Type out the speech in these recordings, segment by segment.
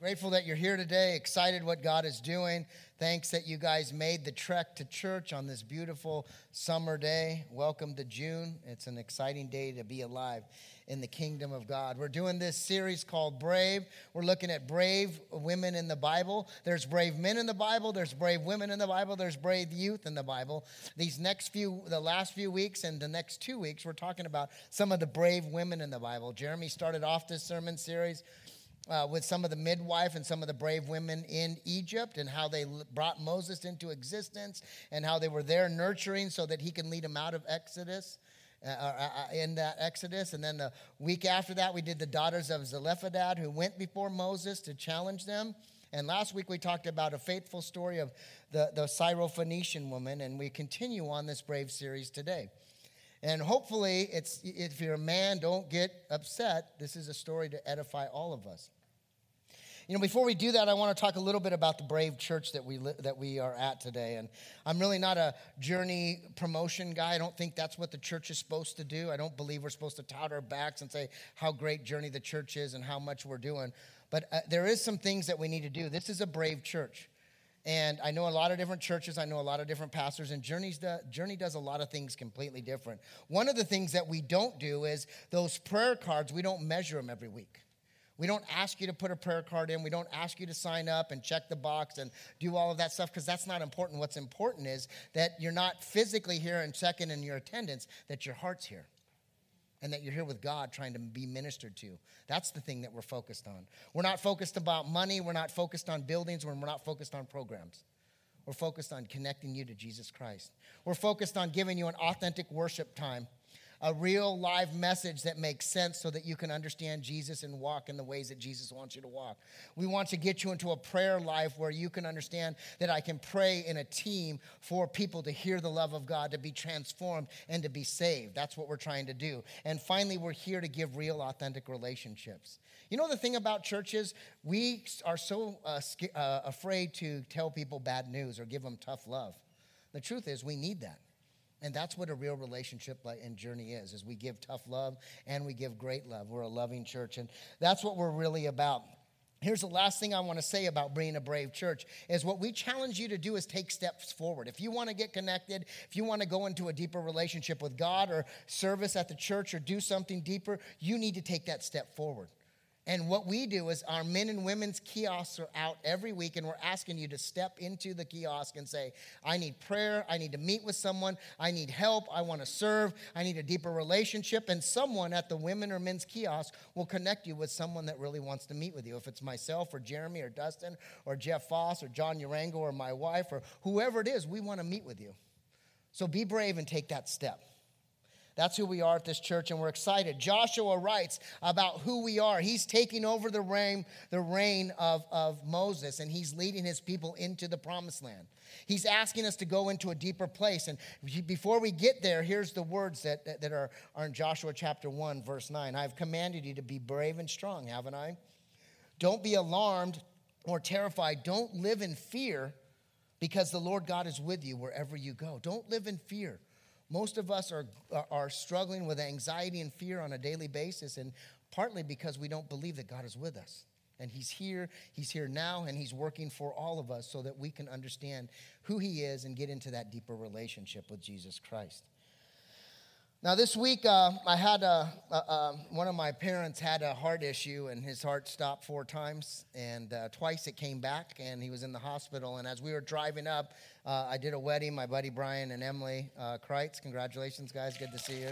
Grateful that you're here today, excited what God is doing. Thanks that you guys made the trek to church on this beautiful summer day. Welcome to June. It's an exciting day to be alive in the kingdom of God. We're doing this series called Brave. We're looking at brave women in the Bible. There's brave men in the Bible. There's brave women in the Bible. There's brave youth in the Bible. The last few weeks and the next 2 weeks, we're talking about some of the brave women in the Bible. Jeremy started off this sermon series with some of the midwife and some of the brave women in Egypt and how they brought Moses into existence and how they were there nurturing so that he can lead them out of Exodus, in that Exodus. And then the week after that, we did the daughters of Zelophehad who went before Moses to challenge them. And last week, we talked about a faithful story of the Syrophoenician woman, and we continue on this brave series today. And hopefully, if you're a man, don't get upset. This is a story to edify all of us. You know, before we do that, I want to talk a little bit about the brave church that we are at today. And I'm really not a journey promotion guy. I don't think that's what the church is supposed to do. I don't believe we're supposed to tout our backs and say how great journey the church is and how much we're doing. But there is some things that we need to do. This is a brave church. And I know a lot of different churches. I know a lot of different pastors. And Journey does a lot of things completely different. One of the things that we don't do is those prayer cards, we don't measure them every week. We don't ask you to put a prayer card in. We don't ask you to sign up and check the box and do all of that stuff because that's not important. What's important is that you're not physically here and checking in your attendance, that your heart's here. And that you're here with God trying to be ministered to. That's the thing that we're focused on. We're not focused about money. We're not focused on buildings. We're not focused on programs. We're focused on connecting you to Jesus Christ. We're focused on giving you an authentic worship time, a real live message that makes sense so that you can understand Jesus and walk in the ways that Jesus wants you to walk. We want to get you into a prayer life where you can understand that I can pray in a team for people to hear the love of God, to be transformed, and to be saved. That's what we're trying to do. And finally, we're here to give real, authentic relationships. You know the thing about churches? We are so afraid to tell people bad news or give them tough love. The truth is, we need that. And that's what a real relationship and journey is we give tough love and we give great love. We're a loving church, and that's what we're really about. Here's the last thing I want to say about being a brave church is what we challenge you to do is take steps forward. If you want to get connected, if you want to go into a deeper relationship with God or service at the church or do something deeper, you need to take that step forward. And what we do is our men and women's kiosks are out every week, and we're asking you to step into the kiosk and say, I need prayer, I need to meet with someone, I need help, I want to serve, I need a deeper relationship, and someone at the women or men's kiosk will connect you with someone that really wants to meet with you. If it's myself or Jeremy or Dustin or Jeff Foss or John Urango or my wife or whoever it is, we want to meet with you. So be brave and take that step. That's who we are at this church, and we're excited. Joshua writes about who we are. He's taking over the reign of Moses, and he's leading his people into the promised land. He's asking us to go into a deeper place. And before we get there, here's the words that are in Joshua chapter 1, verse 9. I've commanded you to be brave and strong, haven't I? Don't be alarmed or terrified. Don't live in fear, because the Lord God is with you wherever you go. Don't live in fear. Most of us are struggling with anxiety and fear on a daily basis, and partly because we don't believe that God is with us. And he's here now, and he's working for all of us so that we can understand who he is and get into that deeper relationship with Jesus Christ. Now, this week, I had one of my parents had a heart issue, and his heart stopped 4 times, and twice it came back, and he was in the hospital. And as we were driving up, I did a wedding, my buddy Brian and Emily Kreitz. Congratulations, guys. Good to see you.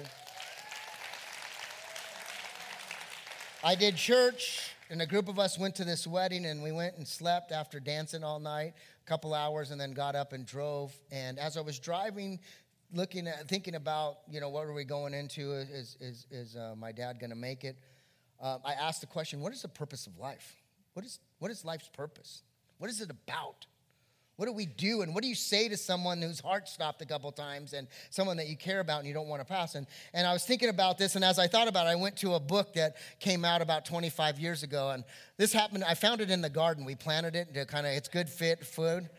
I did church, and a group of us went to this wedding, and we went and slept after dancing all night, a couple hours, and then got up and drove. And as I was driving, thinking about, you know, what are we going into? Is my dad going to make it? I asked the question, what is the purpose of life? What is life's purpose? What is it about? What do we do? And what do you say to someone whose heart stopped a couple times and someone that you care about and you don't want to pass? And I was thinking about this, and as I thought about it, I went to a book that came out about 25 years ago, and this happened. I found it in the garden. We planted it to it's good fit food.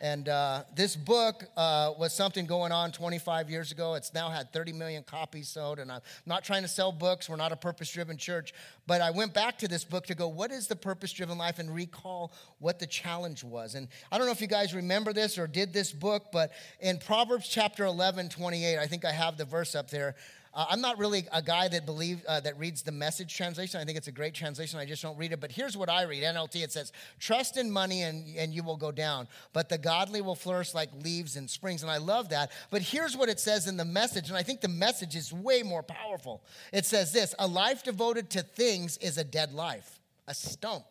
And this book was something going on 25 years ago. It's now had 30 million copies sold, and I'm not trying to sell books. We're not a purpose-driven church. But I went back to this book to go, what is the purpose-driven life, and recall what the challenge was. And I don't know if you guys remember this or did this book, but in Proverbs chapter 11:28, I think I have the verse up there. I'm not really a guy that that reads the Message translation. I think it's a great translation. I just don't read it. But here's what I read. NLT, it says, trust in money and you will go down, but the godly will flourish like leaves in springs. And I love that. But here's what it says in the Message, and I think the Message is way more powerful. It says this: a life devoted to things is a dead life, a stump.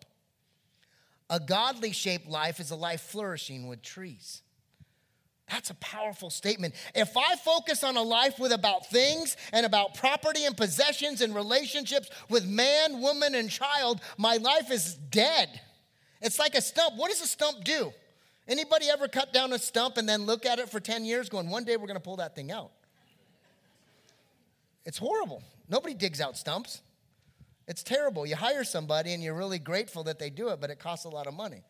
A godly shaped life is a life flourishing with trees. That's a powerful statement. If I focus on a life with about things and about property and possessions and relationships with man, woman, and child, my life is dead. It's like a stump. What does a stump do? Anybody ever cut down a stump and then look at it for 10 years going, one day we're going to pull that thing out? It's horrible. Nobody digs out stumps. It's terrible. You hire somebody and you're really grateful that they do it, but it costs a lot of money.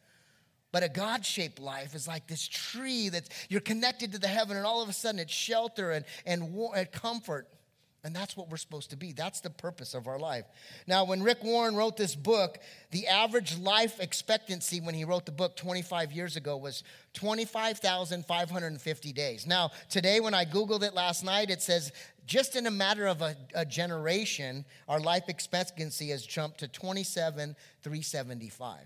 But a God-shaped life is like this tree that you're connected to the heaven, and all of a sudden it's shelter and comfort. And that's what we're supposed to be. That's the purpose of our life. Now, when Rick Warren wrote this book, the average life expectancy when he wrote the book 25 years ago was 25,550 days. Now, today when I Googled it last night, it says just in a matter of a generation, our life expectancy has jumped to 27,375.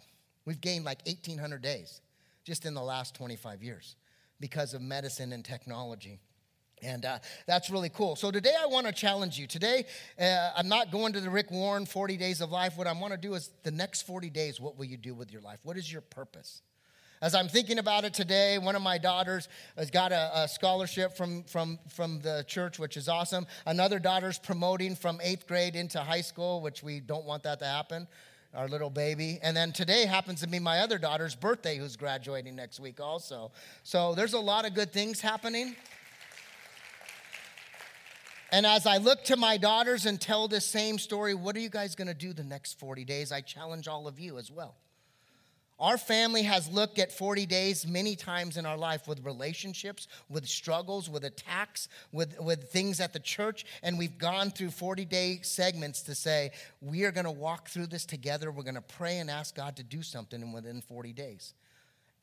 We've gained like 1,800 days just in the last 25 years because of medicine and technology. And that's really cool. So today I want to challenge you. Today, I'm not going to the Rick Warren 40 Days of Life. What I want to do is the next 40 days, what will you do with your life? What is your purpose? As I'm thinking about it today, one of my daughters has got a scholarship from the church, which is awesome. Another daughter's promoting from 8th grade into high school, which we don't want that to happen. Our little baby. And then today happens to be my other daughter's birthday, who's graduating next week also. So there's a lot of good things happening. And as I look to my daughters and tell this same story, what are you guys going to do the next 40 days? I challenge all of you as well. Our family has looked at 40 days many times in our life, with relationships, with struggles, with attacks, with things at the church. And we've gone through 40-day segments to say, we are going to walk through this together. We're going to pray and ask God to do something within 40 days.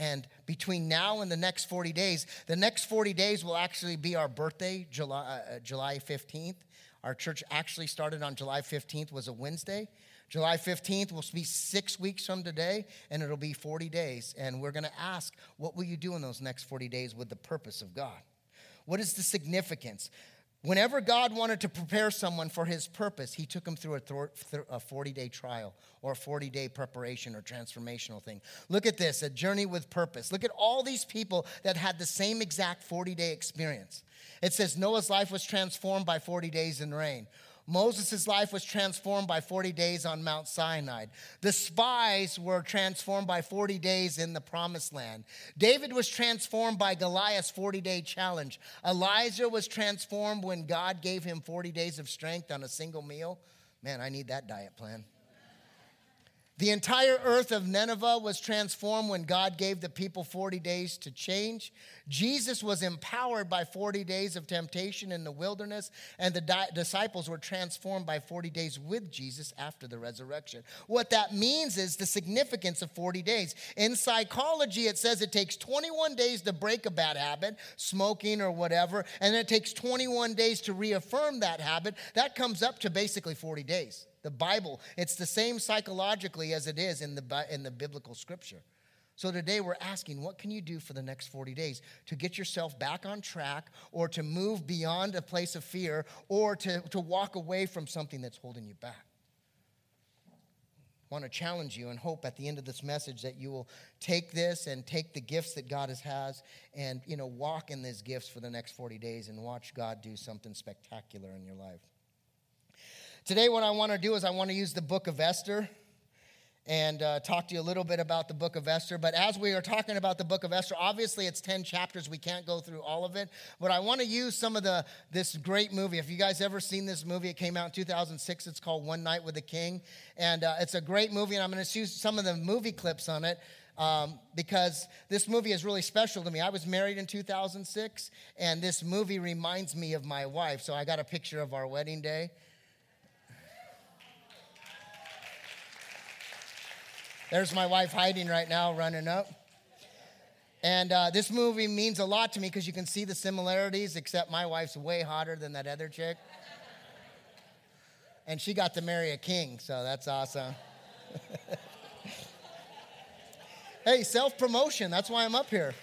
And between now and the next 40 days, the next 40 days will actually be our birthday, July 15th. Our church actually started on July 15th, was a Wednesday. July 15th will be 6 weeks from today, and it'll be 40 days. And we're going to ask, what will you do in those next 40 days with the purpose of God? What is the significance? Whenever God wanted to prepare someone for his purpose, he took them through a 40-day trial or a 40-day preparation or transformational thing. Look at this, a journey with purpose. Look at all these people that had the same exact 40-day experience. It says Noah's life was transformed by 40 days in rain. Moses' life was transformed by 40 days on Mount Sinai. The spies were transformed by 40 days in the Promised Land. David was transformed by Goliath's 40-day challenge. Elijah was transformed when God gave him 40 days of strength on a single meal. Man, I need that diet plan. The entire earth of Nineveh was transformed when God gave the people 40 days to change. Jesus was empowered by 40 days of temptation in the wilderness, and the disciples were transformed by 40 days with Jesus after the resurrection. What that means is the significance of 40 days. In psychology, it says it takes 21 days to break a bad habit, smoking or whatever, and it takes 21 days to reaffirm that habit. That comes up to basically 40 days. The Bible, it's the same psychologically as it is in the biblical scripture. So today we're asking, what can you do for the next 40 days to get yourself back on track, or to move beyond a place of fear, or to walk away from something that's holding you back? I want to challenge you and hope at the end of this message that you will take this and take the gifts that God has and, walk in these gifts for the next 40 days and watch God do something spectacular in your life. Today what I want to do is I want to use the book of Esther and talk to you a little bit about the book of Esther. But as we are talking about the book of Esther, obviously it's 10 chapters. We can't go through all of it. But I want to use some of this great movie. If you guys ever seen this movie, it came out in 2006. It's called One Night with the King. And it's a great movie, and I'm going to use some of the movie clips on it. Because this movie is really special to me. I was married in 2006, and this movie reminds me of my wife. So I got a picture of our wedding day. There's my wife hiding right now, running up. And this movie means a lot to me because you can see the similarities, except my wife's way hotter than that other chick. And she got to marry a king, so that's awesome. Hey, self-promotion. That's why I'm up here.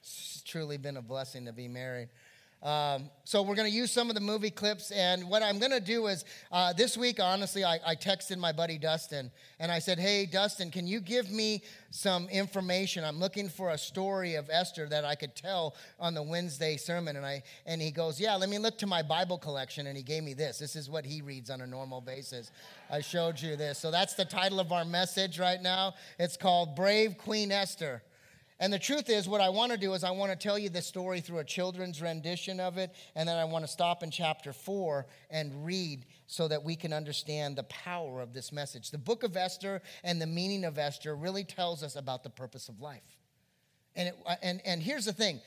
It's truly been a blessing to be married. So we're going to use some of the movie clips. And what I'm going to do is this week, honestly, I texted my buddy Dustin. And I said, hey, Dustin, can you give me some information? I'm looking for a story of Esther that I could tell on the Wednesday sermon. And he goes, yeah, let me look to my Bible collection. And he gave me this. This is what he reads on a normal basis. I showed you this. So that's the title of our message right now. It's called Brave Queen Esther. And the truth is, what I want to do is I want to tell you the story through a children's rendition of it, and then I want to stop in chapter 4 and read so that we can understand the power of this message. The book of Esther and the meaning of Esther really tells us about the purpose of life. And here's the thing.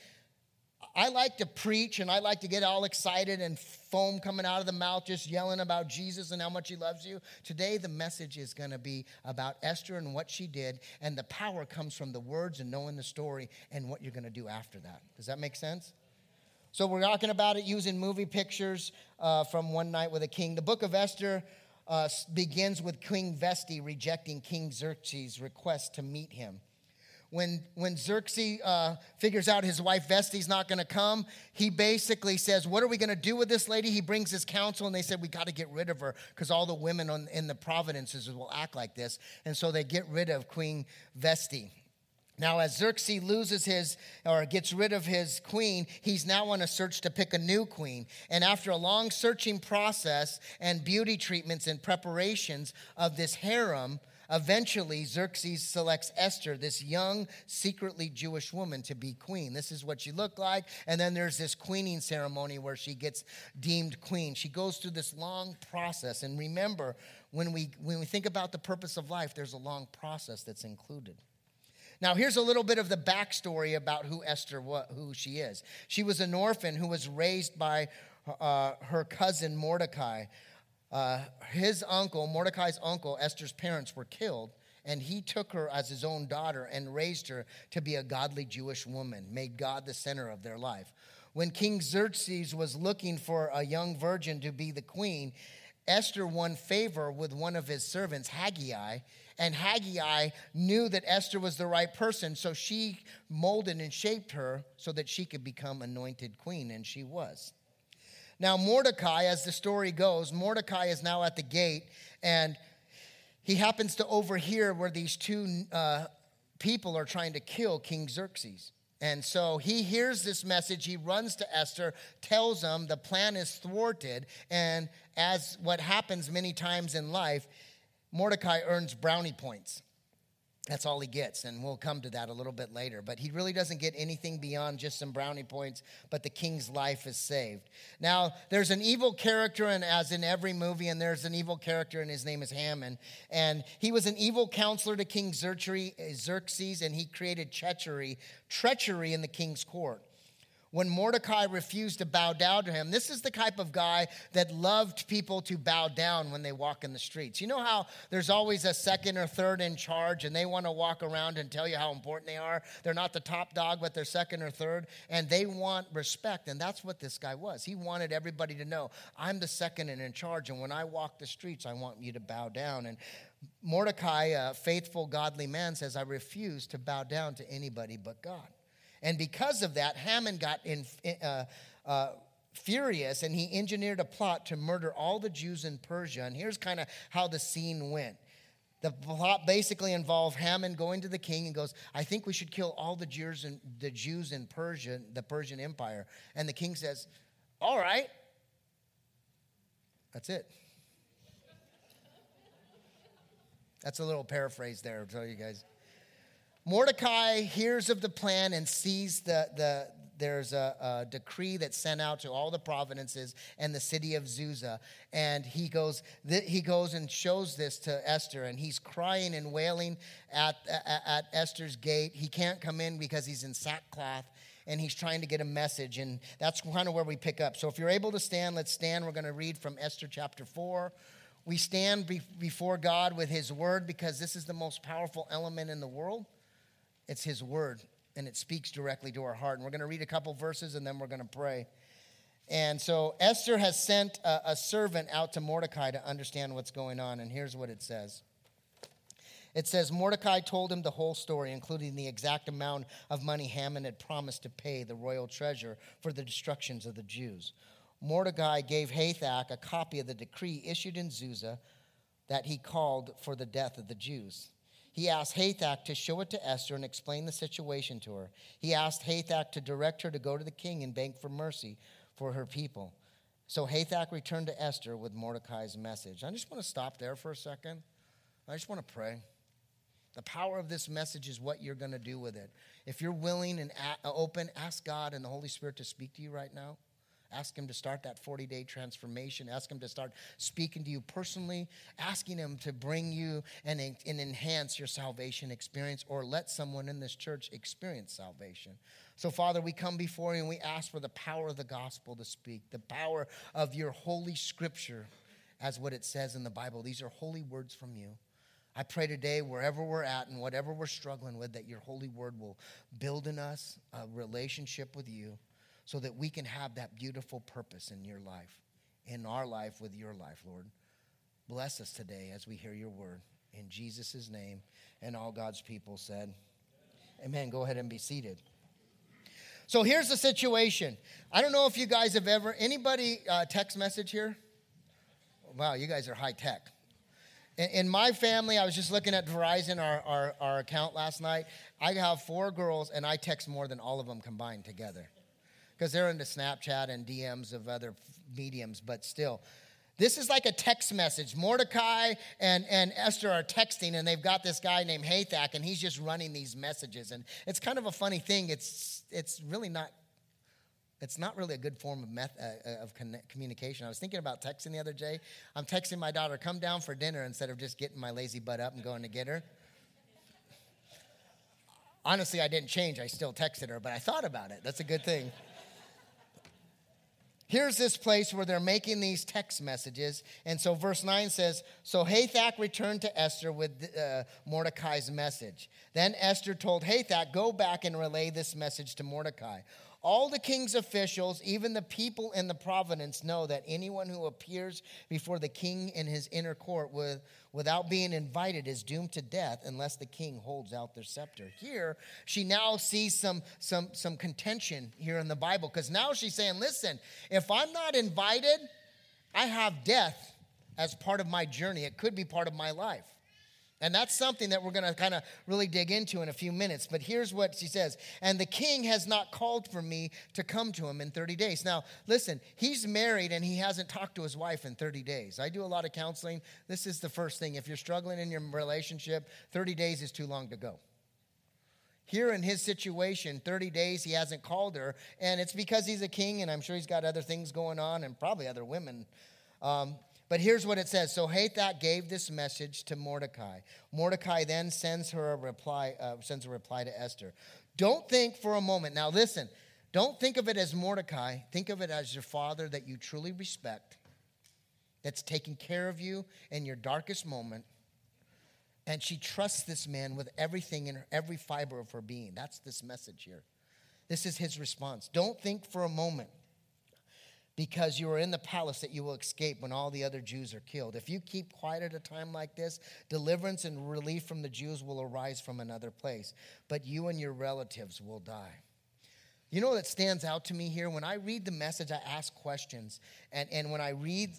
I like to preach, and I like to get all excited and foam coming out of the mouth just yelling about Jesus and how much he loves you. Today, the message is going to be about Esther and what she did, and the power comes from the words and knowing the story and what you're going to do after that. Does that make sense? So we're talking about it using movie pictures from One Night with a King. The book of Esther begins with Queen Vashti rejecting King Xerxes' request to meet him. When Xerxes figures out his wife Vashti's not going to come, he basically says, what are we going to do with this lady? He brings his council, and they said, we got to get rid of her because all the women in the provinces will act like this. And so they get rid of Queen Vashti. Now, as Xerxes gets rid of his queen, he's now on a search to pick a new queen. And after a long searching process and beauty treatments and preparations of this harem, eventually, Xerxes selects Esther, this young, secretly Jewish woman, to be queen. This is what she looked like. And then there's this queening ceremony where she gets deemed queen. She goes through this long process. And remember, when we think about the purpose of life, there's a long process that's included. Now, here's a little bit of the backstory about who Esther, who she is. She was an orphan who was raised by her cousin Mordecai. His uncle, Mordecai's uncle, Esther's parents were killed, and he took her as his own daughter and raised her to be a godly Jewish woman, made God the center of their life. When King Xerxes was looking for a young virgin to be the queen, Esther won favor with one of his servants, Haggai, and Haggai knew that Esther was the right person, so she molded and shaped her so that she could become anointed queen, and she was. Now, Mordecai, as the story goes, Mordecai is now at the gate, and he happens to overhear where these two people are trying to kill King Xerxes. And so he hears this message. He runs to Esther, tells them the plan is thwarted, and as what happens many times in life, Mordecai earns brownie points. That's all he gets, and we'll come to that a little bit later. But he really doesn't get anything beyond just some brownie points, but the king's life is saved. Now, there's an evil character, and as in every movie, and there's an evil character, and his name is Haman. And he was an evil counselor to King Xerxes, and he created treachery in the king's court. When Mordecai refused to bow down to him, this is the type of guy that loved people to bow down when they walk in the streets. You know how there's always a second or third in charge, and they want to walk around and tell you how important they are? They're not the top dog, but they're second or third, and they want respect, and that's what this guy was. He wanted everybody to know, I'm the second and in charge, and when I walk the streets, I want you to bow down. And Mordecai, a faithful, godly man, says, I refuse to bow down to anybody but God. And because of that, Haman got furious, and he engineered a plot to murder all the Jews in Persia. And here's kind of how the scene went. The plot basically involved Haman going to the king and goes, I think we should kill all the Jews in Persia, the Persian Empire. And the king says, all right. That's it. That's a little paraphrase there, I'll tell you guys. Mordecai hears of the plan and sees there's a decree that's sent out to all the provinces and the city of Susa. And he goes and shows this to Esther, and he's crying and wailing at Esther's gate. He can't come in because he's in sackcloth, and he's trying to get a message, and that's kind of where we pick up. So if you're able to stand, let's stand. We're going to read from Esther chapter 4. We stand before God with his word because this is the most powerful element in the world. It's his word. And it speaks directly to our heart. And we're going to read a couple verses, and then we're going to pray. And so Esther has sent a servant out to Mordecai to understand what's going on. And here's what it says. It says, Mordecai told him the whole story, including the exact amount of money Haman had promised to pay the royal treasurer for the destructions of the Jews. Mordecai gave Hathach a copy of the decree issued in Susa that he called for the death of the Jews. He asked Hathach to show it to Esther and explain the situation to her. He asked Hathach to direct her to go to the king and beg for mercy for her people. So Hathach returned to Esther with Mordecai's message. I just want to stop there for a second. I just want to pray. The power of this message is what you're going to do with it. If you're willing and open, ask God and the Holy Spirit to speak to you right now. Ask him to start that 40-day transformation. Ask him to start speaking to you personally. Asking him to bring you and enhance your salvation experience, or let someone in this church experience salvation. So, Father, we come before you and we ask for the power of the gospel to speak, the power of your holy scripture as what it says in the Bible. These are holy words from you. I pray today, wherever we're at and whatever we're struggling with, that your holy word will build in us a relationship with you, so that we can have that beautiful purpose in your life, in our life, with your life, Lord. Bless us today as we hear your word. In Jesus' name, and all God's people said, amen. Go ahead and be seated. So here's the situation. I don't know if you guys have ever, anybody text message here? Wow, you guys are high tech. In my family, I was just looking at Verizon, our account last night. I have 4 girls, and I text more than all of them combined together, because they're into Snapchat and DMs of other mediums, but still. This is like a text message. Mordecai and Esther are texting, and they've got this guy named Hathach, and he's just running these messages. And it's kind of a funny thing. It's really not, it's not really a good form of communication. I was thinking about texting the other day. I'm texting my daughter, come down for dinner, instead of just getting my lazy butt up and going to get her. Honestly, I didn't change. I still texted her, but I thought about it. That's a good thing. Here's this place where they're making these text messages. And so verse 9 says, so Hathach returned to Esther with Mordecai's message. Then Esther told Hathach, go back and relay this message to Mordecai. All the king's officials, even the people in the province, know that anyone who appears before the king in his inner court without being invited is doomed to death unless the king holds out their scepter. Here, she now sees some contention here in the Bible, because now she's saying, listen, if I'm not invited, I have death as part of my journey. It could be part of my life. And that's something that we're going to kind of really dig into in a few minutes. But here's what she says. And the king has not called for me to come to him in 30 days. Now, listen, he's married and he hasn't talked to his wife in 30 days. I do a lot of counseling. This is the first thing. If you're struggling in your relationship, 30 days is too long to go. Here in his situation, 30 days, he hasn't called her. And it's because he's a king, and I'm sure he's got other things going on and probably other women. But here's what it says. So Hathach gave this message to Mordecai. Mordecai then sends a reply to Esther. Don't think for a moment. Now listen, don't think of it as Mordecai. Think of it as your father that you truly respect, that's taking care of you in your darkest moment. And she trusts this man with everything in her, every fiber of her being. That's this message here. This is his response. Don't think for a moment, because you are in the palace, that you will escape when all the other Jews are killed. If you keep quiet at a time like this, deliverance and relief from the Jews will arise from another place, but you and your relatives will die. You know what stands out to me here? When I read the message, I ask questions. And when I read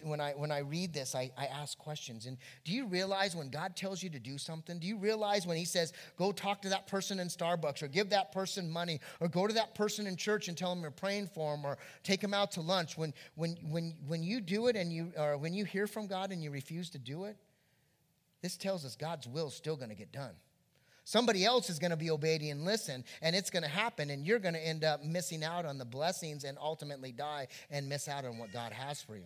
this, I ask questions. And do you realize when God tells you to do something? Do you realize when he says, go talk to that person in Starbucks, or give that person money, or go to that person in church and tell them you're praying for them, or take them out to lunch? When you do it, and you hear from God and you refuse to do it, This tells us God's will is still going to get done. Somebody else is going to be obedient and listen, and it's going to happen, and you're going to end up missing out on the blessings and ultimately die and miss out on what God has for you.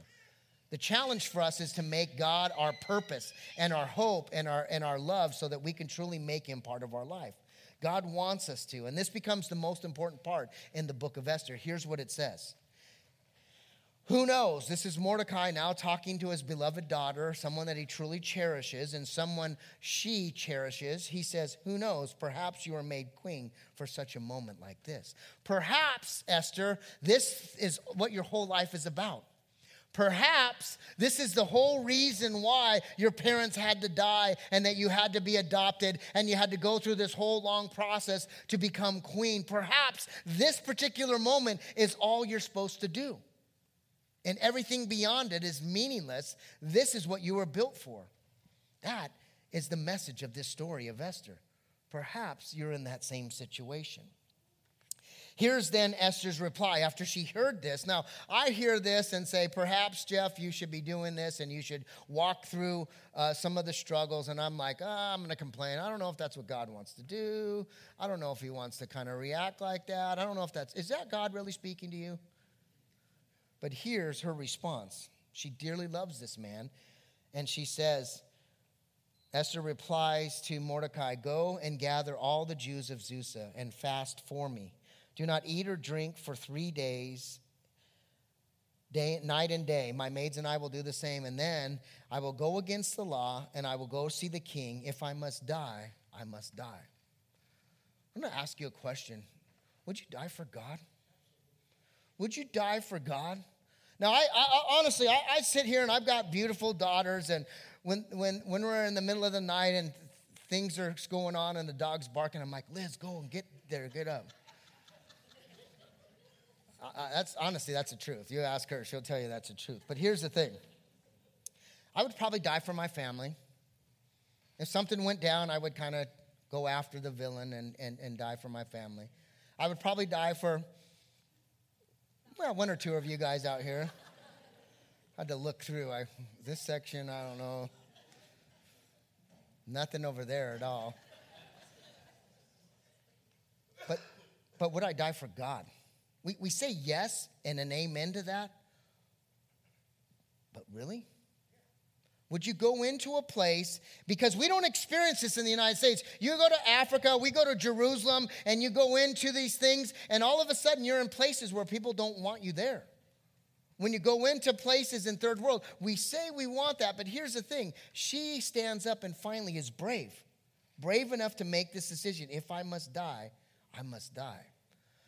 The challenge for us is to make God our purpose and our hope and our love so that we can truly make him part of our life. God wants us to, and this becomes the most important part in the book of Esther. Here's what it says. Who knows? This is Mordecai now talking to his beloved daughter, someone that he truly cherishes and someone she cherishes. He says, who knows? Perhaps you are made queen for such a moment like this. Perhaps, Esther, this is what your whole life is about. Perhaps this is the whole reason why your parents had to die and that you had to be adopted and you had to go through this whole long process to become queen. Perhaps this particular moment is all you're supposed to do. And everything beyond it is meaningless. This is what you were built for. That is the message of this story of Esther. Perhaps you're in that same situation. Here's then Esther's reply after she heard this. Now, I hear this and say, perhaps, Jeff, you should be doing this and you should walk through some of the struggles. And I'm like, I'm going to complain. I don't know if that's what God wants to do. I don't know if he wants to kind of react like that. I don't know if that's, is that God really speaking to you? But here's her response. She dearly loves this man. And she says, Esther replies to Mordecai, go and gather all the Jews of Susa and fast for me. Do not eat or drink for 3 days, night and day. My maids and I will do the same. And then I will go against the law, and I will go see the king. If I must die, I must die. I'm going to ask you a question. Would you die for God? Would you die for God? Now, I honestly sit here, and I've got beautiful daughters. And when we're in the middle of the night and things are going on and the dog's barking, I'm like, Liz, go and get there. Get up. That's the truth. You ask her, she'll tell you that's the truth. But here's the thing. I would probably die for my family. If something went down, I would kind of go after the villain and die for my family. I would probably die for, one or two of you guys out here. I had to look through. This section, I don't know. Nothing over there at all. But would I die for God? We say yes and an amen to that, but really? Would you go into a place, because we don't experience this in the United States. You go to Africa, we go to Jerusalem, and you go into these things, and all of a sudden you're in places where people don't want you there. When you go into places in third world, we say we want that, but here's the thing. She stands up and finally is brave enough to make this decision. If I must die, I must die.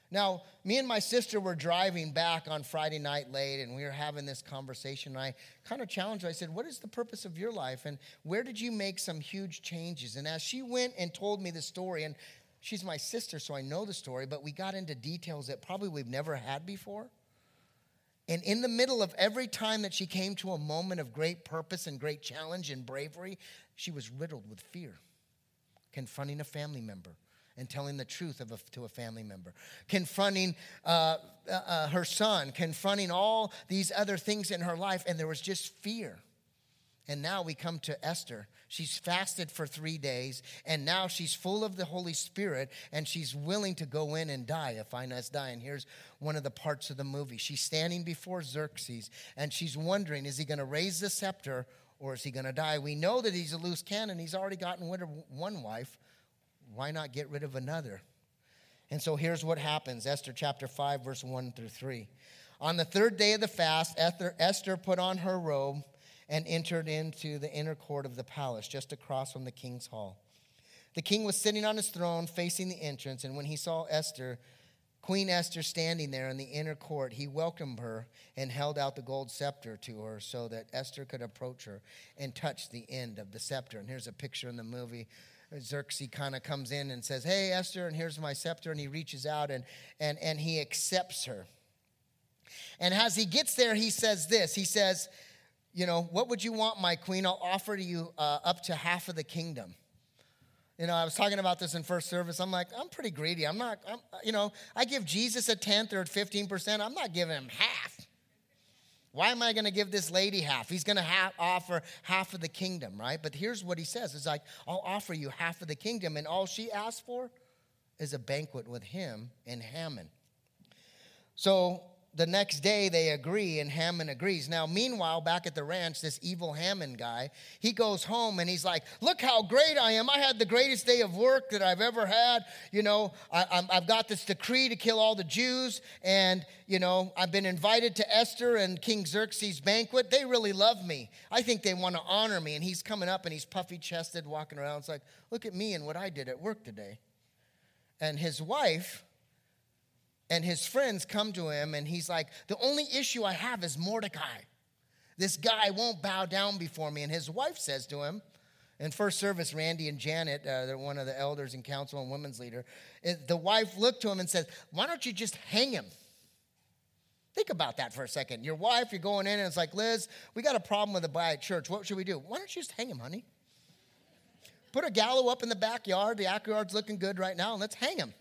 Now, me and my sister were driving back on Friday night late, and we were having this conversation, and I kind of challenged her. I said, what is the purpose of your life, and where did you make some huge changes? And as she went and told me the story, and she's my sister, so I know the story, but we got into details that probably we've never had before. And in the middle of every time that she came to a moment of great purpose and great challenge and bravery, she was riddled with fear, confronting a family member. And telling the truth to a family member. Confronting her son. Confronting all these other things in her life. And there was just fear. And now we come to Esther. She's fasted for 3 days. And now she's full of the Holy Spirit. And she's willing to go in and die if I must die. And here's one of the parts of the movie. She's standing before Xerxes. And she's wondering, is he going to raise the scepter or is he going to die? We know that he's a loose cannon. He's already gotten rid of one wife. Why not get rid of another? And so here's what happens. Esther chapter 5, verse 1 through 3. On the third day of the fast, Esther put on her robe and entered into the inner court of the palace, just across from the king's hall. The king was sitting on his throne facing the entrance, and when he saw Esther, Queen Esther, standing there in the inner court, he welcomed her and held out the gold scepter to her so that Esther could approach her and touch the end of the scepter. And here's a picture in the movie. Xerxes kind of comes in and says, hey, Esther, and here's my scepter. And he reaches out and he accepts her. And as he gets there, he says this. He says, what would you want, my queen? I'll offer to you up to half of the kingdom. I was talking about this in first service. I'm like, I'm pretty greedy. I give Jesus a tenth or 15%. I'm not giving him half. Why am I going to give this lady half? He's going to offer half of the kingdom, right? But here's what he says. It's like, I'll offer you half of the kingdom. And all she asked for is a banquet with him and Haman. So the next day they agree and Haman agrees. Now, meanwhile, back at the ranch, this evil Haman guy, he goes home and he's like, look how great I am. I had the greatest day of work that I've ever had. You know, I've got this decree to kill all the Jews. And, you know, I've been invited to Esther and King Xerxes' banquet. They really love me. I think they want to honor me. And he's coming up and he's puffy-chested, walking around. It's like, look at me and what I did at work today. And his wife and his friends come to him, and he's like, the only issue I have is Mordecai. This guy won't bow down before me. And his wife says to him, in first service, Randy and Janet, they're one of the elders in council and women's leader, the wife looked to him and says, why don't you just hang him? Think about that for a second. Your wife, you're going in, and it's like, Liz, we got a problem with the guy at church. What should we do? Why don't you just hang him, honey? Put a gallows up in the backyard. The backyard's looking good right now, and let's hang him.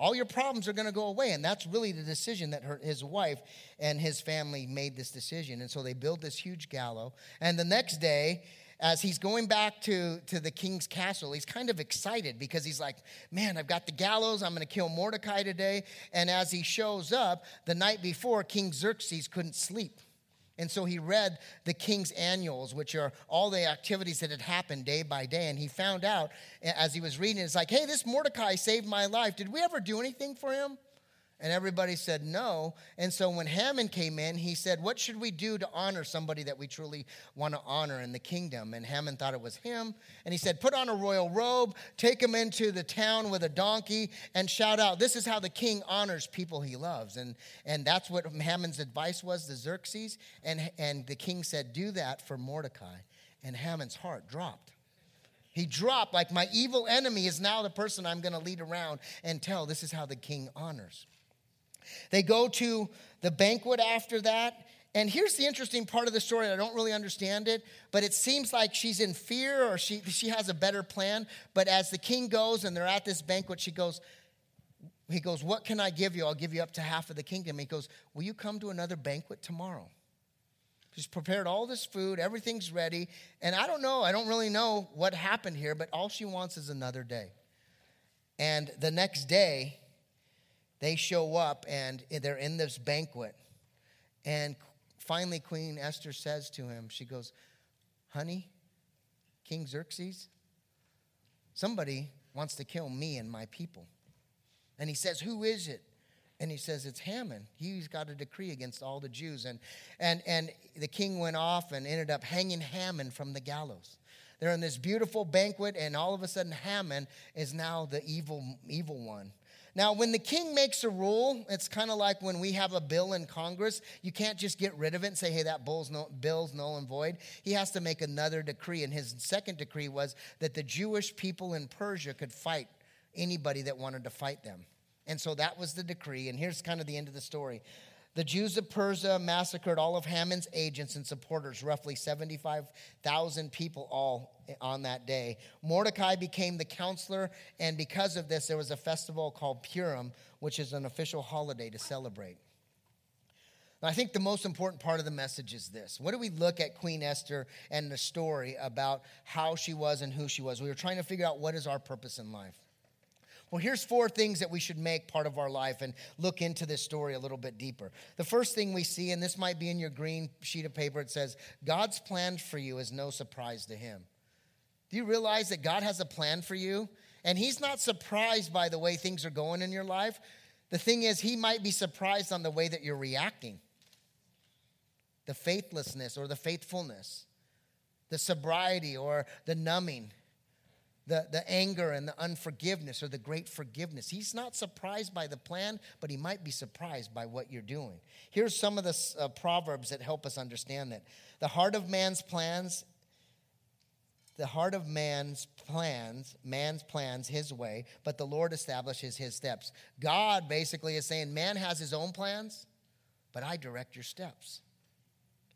All your problems are going to go away, and that's really the decision that his wife and his family made this decision, and so they build this huge gallows, and the next day, as he's going back to the king's castle, he's kind of excited because he's like, man, I've got the gallows. I'm going to kill Mordecai today, and as he shows up, the night before, King Xerxes couldn't sleep. And so he read the king's annuals, which are all the activities that had happened day by day. And he found out as he was reading, it's like, hey, this Mordecai saved my life. Did we ever do anything for him? And everybody said no. And so when Haman came in, he said, what should we do to honor somebody that we truly want to honor in the kingdom? And Haman thought it was him. And he said, put on a royal robe, take him into the town with a donkey, and shout out, this is how the king honors people he loves. And that's what Haman's advice was to Xerxes. And the king said, do that for Mordecai. And Haman's heart dropped. He dropped like, my evil enemy is now the person I'm going to lead around and tell this is how the king honors. They go to the banquet after that. And here's the interesting part of the story. I don't really understand it, but it seems like she's in fear or she has a better plan. But as the king goes and they're at this banquet, he goes, what can I give you? I'll give you up to half of the kingdom. He goes, will you come to another banquet tomorrow? She's prepared all this food. Everything's ready. And I don't know. I don't really know what happened here, but all she wants is another day. And the next day, they show up, and they're in this banquet. And finally, Queen Esther says to him, she goes, honey, King Xerxes, somebody wants to kill me and my people. And he says, who is it? And he says, it's Haman. He's got a decree against all the Jews. And the king went off and ended up hanging Haman from the gallows. They're in this beautiful banquet, and all of a sudden, Haman is now the evil one. Now, when the king makes a rule, it's kind of like when we have a bill in Congress. You can't just get rid of it and say, hey, that bill's null and void. He has to make another decree, and his second decree was that the Jewish people in Persia could fight anybody that wanted to fight them. And so that was the decree, and here's kind of the end of the story. The Jews of Persia massacred all of Haman's agents and supporters, roughly 75,000 people all on that day. Mordecai became the counselor, and because of this, there was a festival called Purim, which is an official holiday to celebrate. Now, I think the most important part of the message is this. What do we look at Queen Esther and the story about how she was and who she was? We were trying to figure out what is our purpose in life. Well, here's four things that we should make part of our life and look into this story a little bit deeper. The first thing we see, and this might be in your green sheet of paper, it says, God's plan for you is no surprise to him. Do you realize that God has a plan for you? And he's not surprised by the way things are going in your life. The thing is, he might be surprised on the way that you're reacting. The faithlessness or the faithfulness, the sobriety or the numbing. The anger and the unforgiveness or the great forgiveness. He's not surprised by the plan, but he might be surprised by what you're doing. Here's some of the proverbs that help us understand that. The heart of man's plans his way, but the Lord establishes his steps. God basically is saying, man has his own plans, but I direct your steps.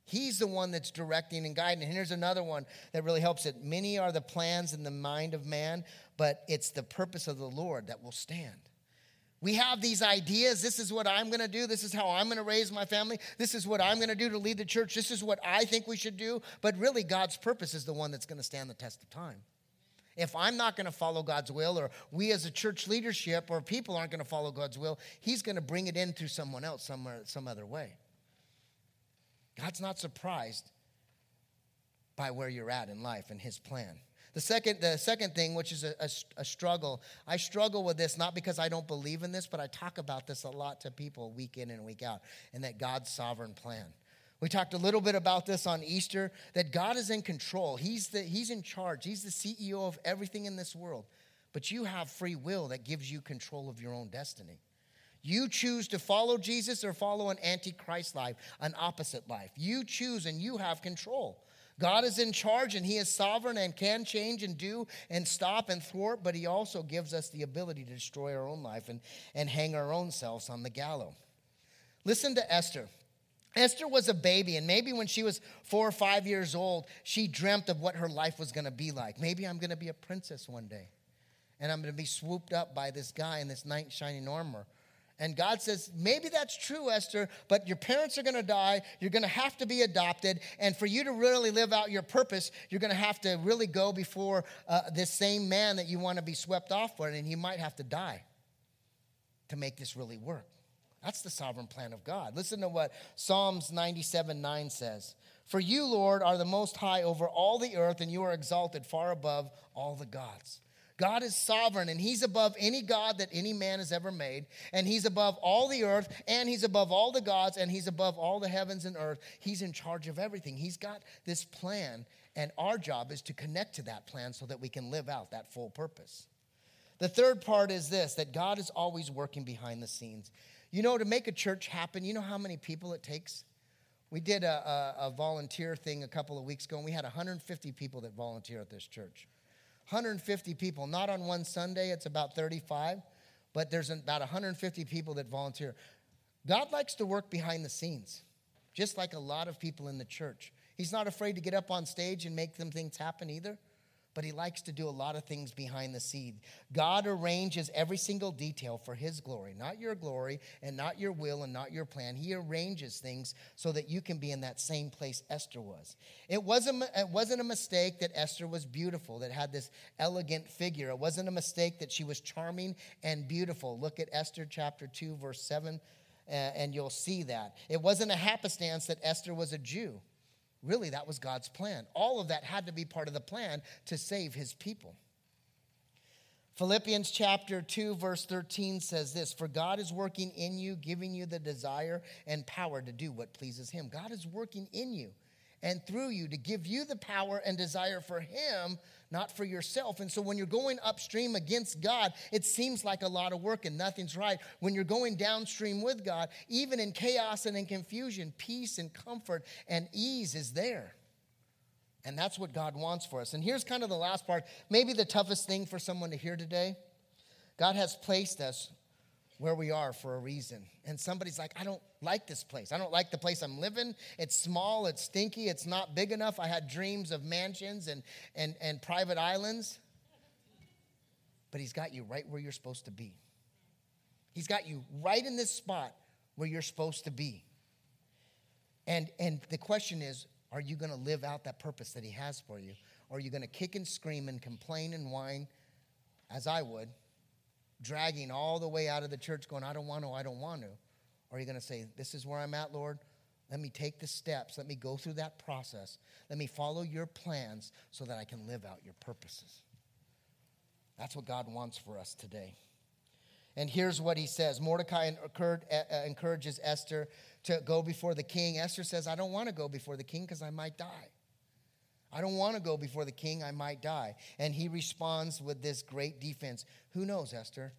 He's the one that's directing and guiding. And here's another one that really helps it. Many are the plans in the mind of man, but it's the purpose of the Lord that will stand. We have these ideas. This is what I'm going to do. This is how I'm going to raise my family. This is what I'm going to do to lead the church. This is what I think we should do. But really, God's purpose is the one that's going to stand the test of time. If I'm not going to follow God's will, or we as a church leadership or people aren't going to follow God's will, he's going to bring it in through someone else somewhere, some other way. God's not surprised by where you're at in life and his plan. The second thing, which is a struggle, I struggle with this not because I don't believe in this, but I talk about this a lot to people week in and week out, and that God's sovereign plan. We talked a little bit about this on Easter, that God is in control. He's in charge. He's the CEO of everything in this world. But you have free will that gives you control of your own destiny. You choose to follow Jesus or follow an antichrist life, an opposite life. You choose and you have control. God is in charge and he is sovereign and can change and do and stop and thwart, but he also gives us the ability to destroy our own life and hang our own selves on the gallows. Listen to Esther. Esther was a baby, and maybe when she was 4 or 5 years old, she dreamt of what her life was going to be like. Maybe I'm going to be a princess one day, and I'm going to be swooped up by this guy in this knight in shining armor. And God says, maybe that's true, Esther, but your parents are going to die. You're going to have to be adopted. And for you to really live out your purpose, you're going to have to really go before this same man that you want to be swept off for. And you might have to die to make this really work. That's the sovereign plan of God. Listen to what Psalms 97:9 says. For you, Lord, are the most high over all the earth, and you are exalted far above all the gods. God is sovereign, and he's above any god that any man has ever made, and he's above all the earth, and he's above all the gods, and he's above all the heavens and earth. He's in charge of everything. He's got this plan, and our job is to connect to that plan so that we can live out that full purpose. The third part is this, that God is always working behind the scenes. You know, to make a church happen, you know how many people it takes? We did a volunteer thing a couple of weeks ago, and we had 150 people that volunteer at this church. 150 people, not on one Sunday, it's about 35, but there's about 150 people that volunteer. God likes to work behind the scenes, just like a lot of people in the church. He's not afraid to get up on stage and make them things happen either, but he likes to do a lot of things behind the scenes. God arranges every single detail for his glory, not your glory and not your will and not your plan. He arranges things so that you can be in that same place Esther was. It wasn't a mistake that Esther was beautiful, that had this elegant figure. It wasn't a mistake that she was charming and beautiful. Look at Esther chapter 2, verse 7, and you'll see that. It wasn't a happenstance that Esther was a Jew. Really, that was God's plan. All of that had to be part of the plan to save his people. Philippians chapter 2, verse 13 says this, for God is working in you, giving you the desire and power to do what pleases him. God is working in you and through you to give you the power and desire for him, not for yourself. And so when you're going upstream against God, it seems like a lot of work and nothing's right. When you're going downstream with God, even in chaos and in confusion, peace and comfort and ease is there. And that's what God wants for us. And here's kind of the last part, maybe the toughest thing for someone to hear today. God has placed us where we are for a reason. And somebody's like, I don't like this place. I don't like the place I'm living. It's small, it's stinky, it's not big enough. I had dreams of mansions and private islands. But he's got you right where you're supposed to be. He's got you right in this spot where you're supposed to be. And the question is, are you going to live out that purpose that he has for you? Or are you going to kick and scream and complain and whine, as I would, dragging all the way out of the church going, I don't want to. Or are you going to say, this is where I'm at, Lord? Let me take the steps. Let me go through that process. Let me follow your plans so that I can live out your purposes. That's what God wants for us today. And here's what he says. Mordecai encourages Esther to go before the king. Esther says, I don't want to go before the king because I might die. I don't want to go before the king. I might die. And he responds with this great defense. Who knows, Esther?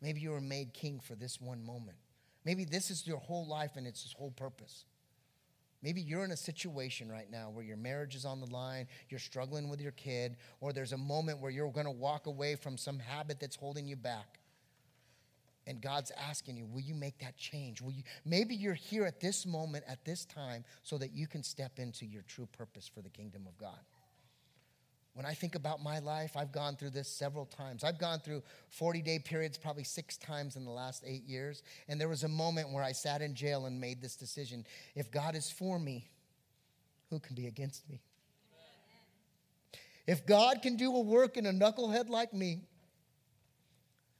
Maybe you were made king for this one moment. Maybe this is your whole life and it's his whole purpose. Maybe you're in a situation right now where your marriage is on the line, you're struggling with your kid, or there's a moment where you're going to walk away from some habit that's holding you back. And God's asking you, will you make that change? Maybe you're here at this moment, at this time, so that you can step into your true purpose for the kingdom of God. When I think about my life, I've gone through this several times. I've gone through 40-day periods probably 6 times in the last 8 years. And there was a moment where I sat in jail and made this decision. If God is for me, who can be against me? If God can do a work in a knucklehead like me,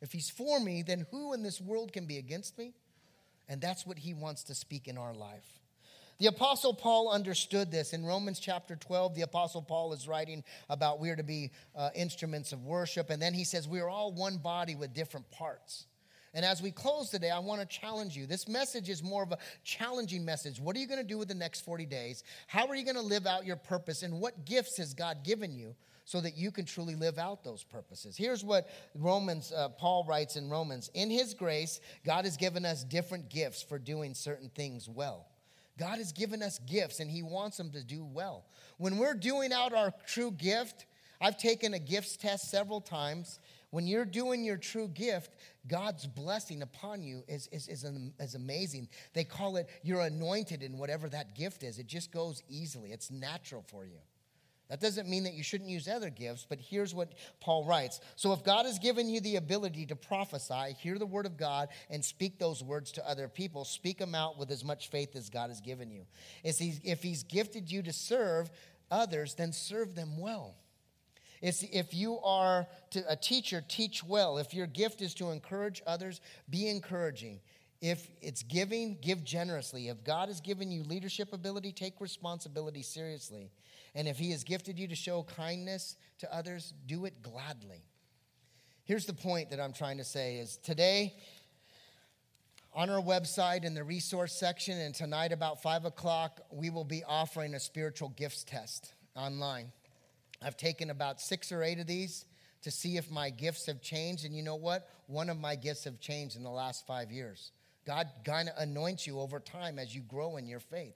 if he's for me, then who in this world can be against me? And that's what he wants to speak in our life. The Apostle Paul understood this. In Romans chapter 12, the Apostle Paul is writing about we are to be instruments of worship. And then he says we are all one body with different parts. And as we close today, I want to challenge you. This message is more of a challenging message. What are you going to do with the next 40 days? How are you going to live out your purpose? And what gifts has God given you so that you can truly live out those purposes? Here's what Paul writes in Romans. In his grace, God has given us different gifts for doing certain things well. God has given us gifts, and he wants them to do well. When we're doing out our true gift, I've taken a gifts test several times. When you're doing your true gift, God's blessing upon you is amazing. They call it you're anointed in whatever that gift is. It just goes easily. It's natural for you. That doesn't mean that you shouldn't use other gifts, but here's what Paul writes. So if God has given you the ability to prophesy, hear the word of God, and speak those words to other people, speak them out with as much faith as God has given you. If he's gifted you to serve others, then serve them well. If you are a teacher, teach well. If your gift is to encourage others, be encouraging. If it's giving, give generously. If God has given you leadership ability, take responsibility seriously. And if he has gifted you to show kindness to others, do it gladly. Here's the point that I'm trying to say is today, on our website in the resource section, and tonight about 5 o'clock, we will be offering a spiritual gifts test online. I've taken about 6 or 8 of these to see if my gifts have changed. And you know what? One of my gifts have changed in the last 5 years. God kind of anoints you over time as you grow in your faith.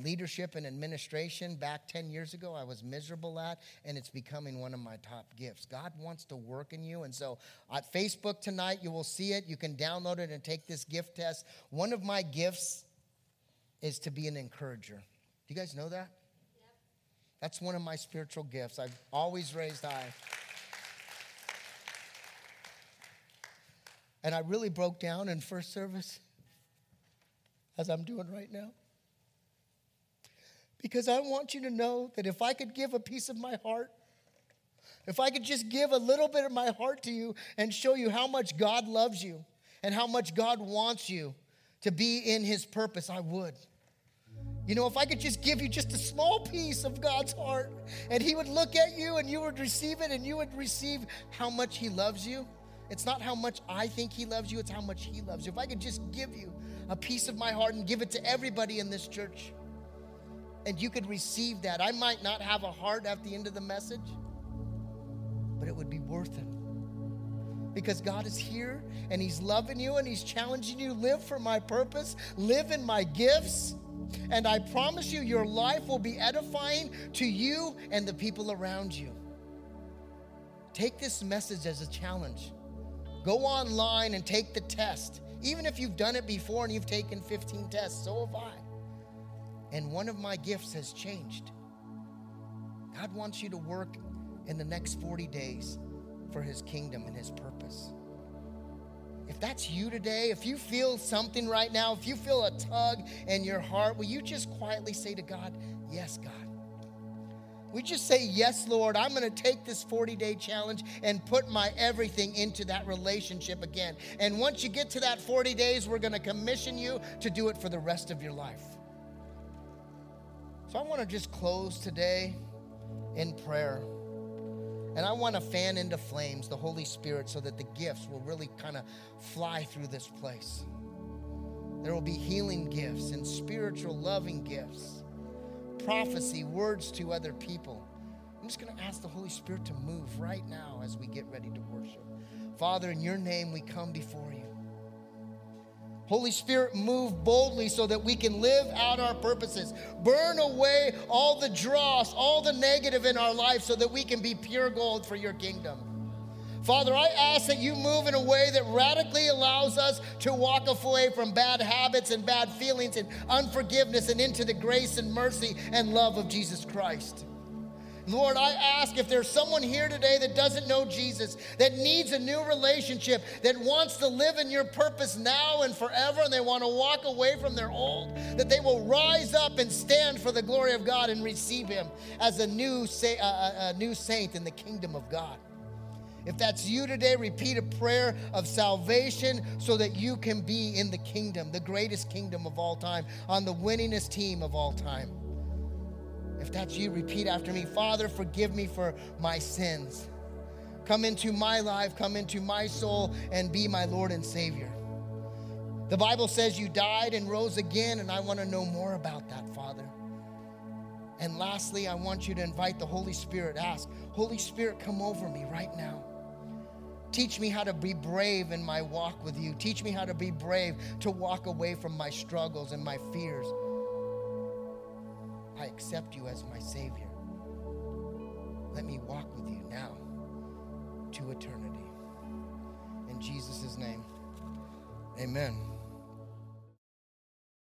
Leadership and administration back 10 years ago, I was miserable at, and it's becoming one of my top gifts. God wants to work in you. And so at Facebook tonight, you will see it. You can download it and take this gift test. One of my gifts is to be an encourager. Do you guys know that? That's one of my spiritual gifts. I've always raised high. And I really broke down in first service, as I'm doing right now. Because I want you to know that if I could give a piece of my heart, if I could just give a little bit of my heart to you and show you how much God loves you and how much God wants you to be in his purpose, I would. You know, if I could just give you just a small piece of God's heart, and he would look at you and you would receive it, and you would receive how much he loves you. It's not how much I think he loves you, it's how much he loves you. If I could just give you a piece of my heart and give it to everybody in this church, and you could receive that. I might not have a heart at the end of the message, but it would be worth it. Because God is here, and he's loving you, and he's challenging you, live for my purpose, live in my gifts. And I promise you, your life will be edifying to you and the people around you. Take this message as a challenge. Go online and take the test. Even if you've done it before and you've taken 15 tests, so have I. And one of my gifts has changed. God wants you to work in the next 40 days for his kingdom and his purpose. If that's you today, if you feel something right now, if you feel a tug in your heart, will you just quietly say to God, yes, God. We just say, yes, Lord, I'm going to take this 40-day challenge and put my everything into that relationship again. And once you get to that 40 days, we're going to commission you to do it for the rest of your life. So I want to just close today in prayer. And I want to fan into flames the Holy Spirit so that the gifts will really kind of fly through this place. There will be healing gifts and spiritual loving gifts, prophecy, words to other people. I'm just going to ask the Holy Spirit to move right now as we get ready to worship. Father, in your name, we come before you. Holy Spirit, move boldly so that we can live out our purposes. Burn away all the dross, all the negative in our life so that we can be pure gold for your kingdom. Father, I ask that you move in a way that radically allows us to walk away from bad habits and bad feelings and unforgiveness and into the grace and mercy and love of Jesus Christ. Lord, I ask if there's someone here today that doesn't know Jesus, that needs a new relationship, that wants to live in your purpose now and forever, and they want to walk away from their old, that they will rise up and stand for the glory of God and receive him as a new saint in the kingdom of God. If that's you today, repeat a prayer of salvation so that you can be in the kingdom, the greatest kingdom of all time, on the winningest team of all time. If that's you, repeat after me. Father, forgive me for my sins. Come into my life, come into my soul, and be my Lord and Savior. The Bible says you died and rose again, and I want to know more about that, Father. And lastly, I want you to invite the Holy Spirit. Ask, Holy Spirit, come over me right now. Teach me how to be brave in my walk with you. Teach me how to be brave to walk away from my struggles and my fears. I accept you as my Savior. Let me walk with you now to eternity. In Jesus' name, amen.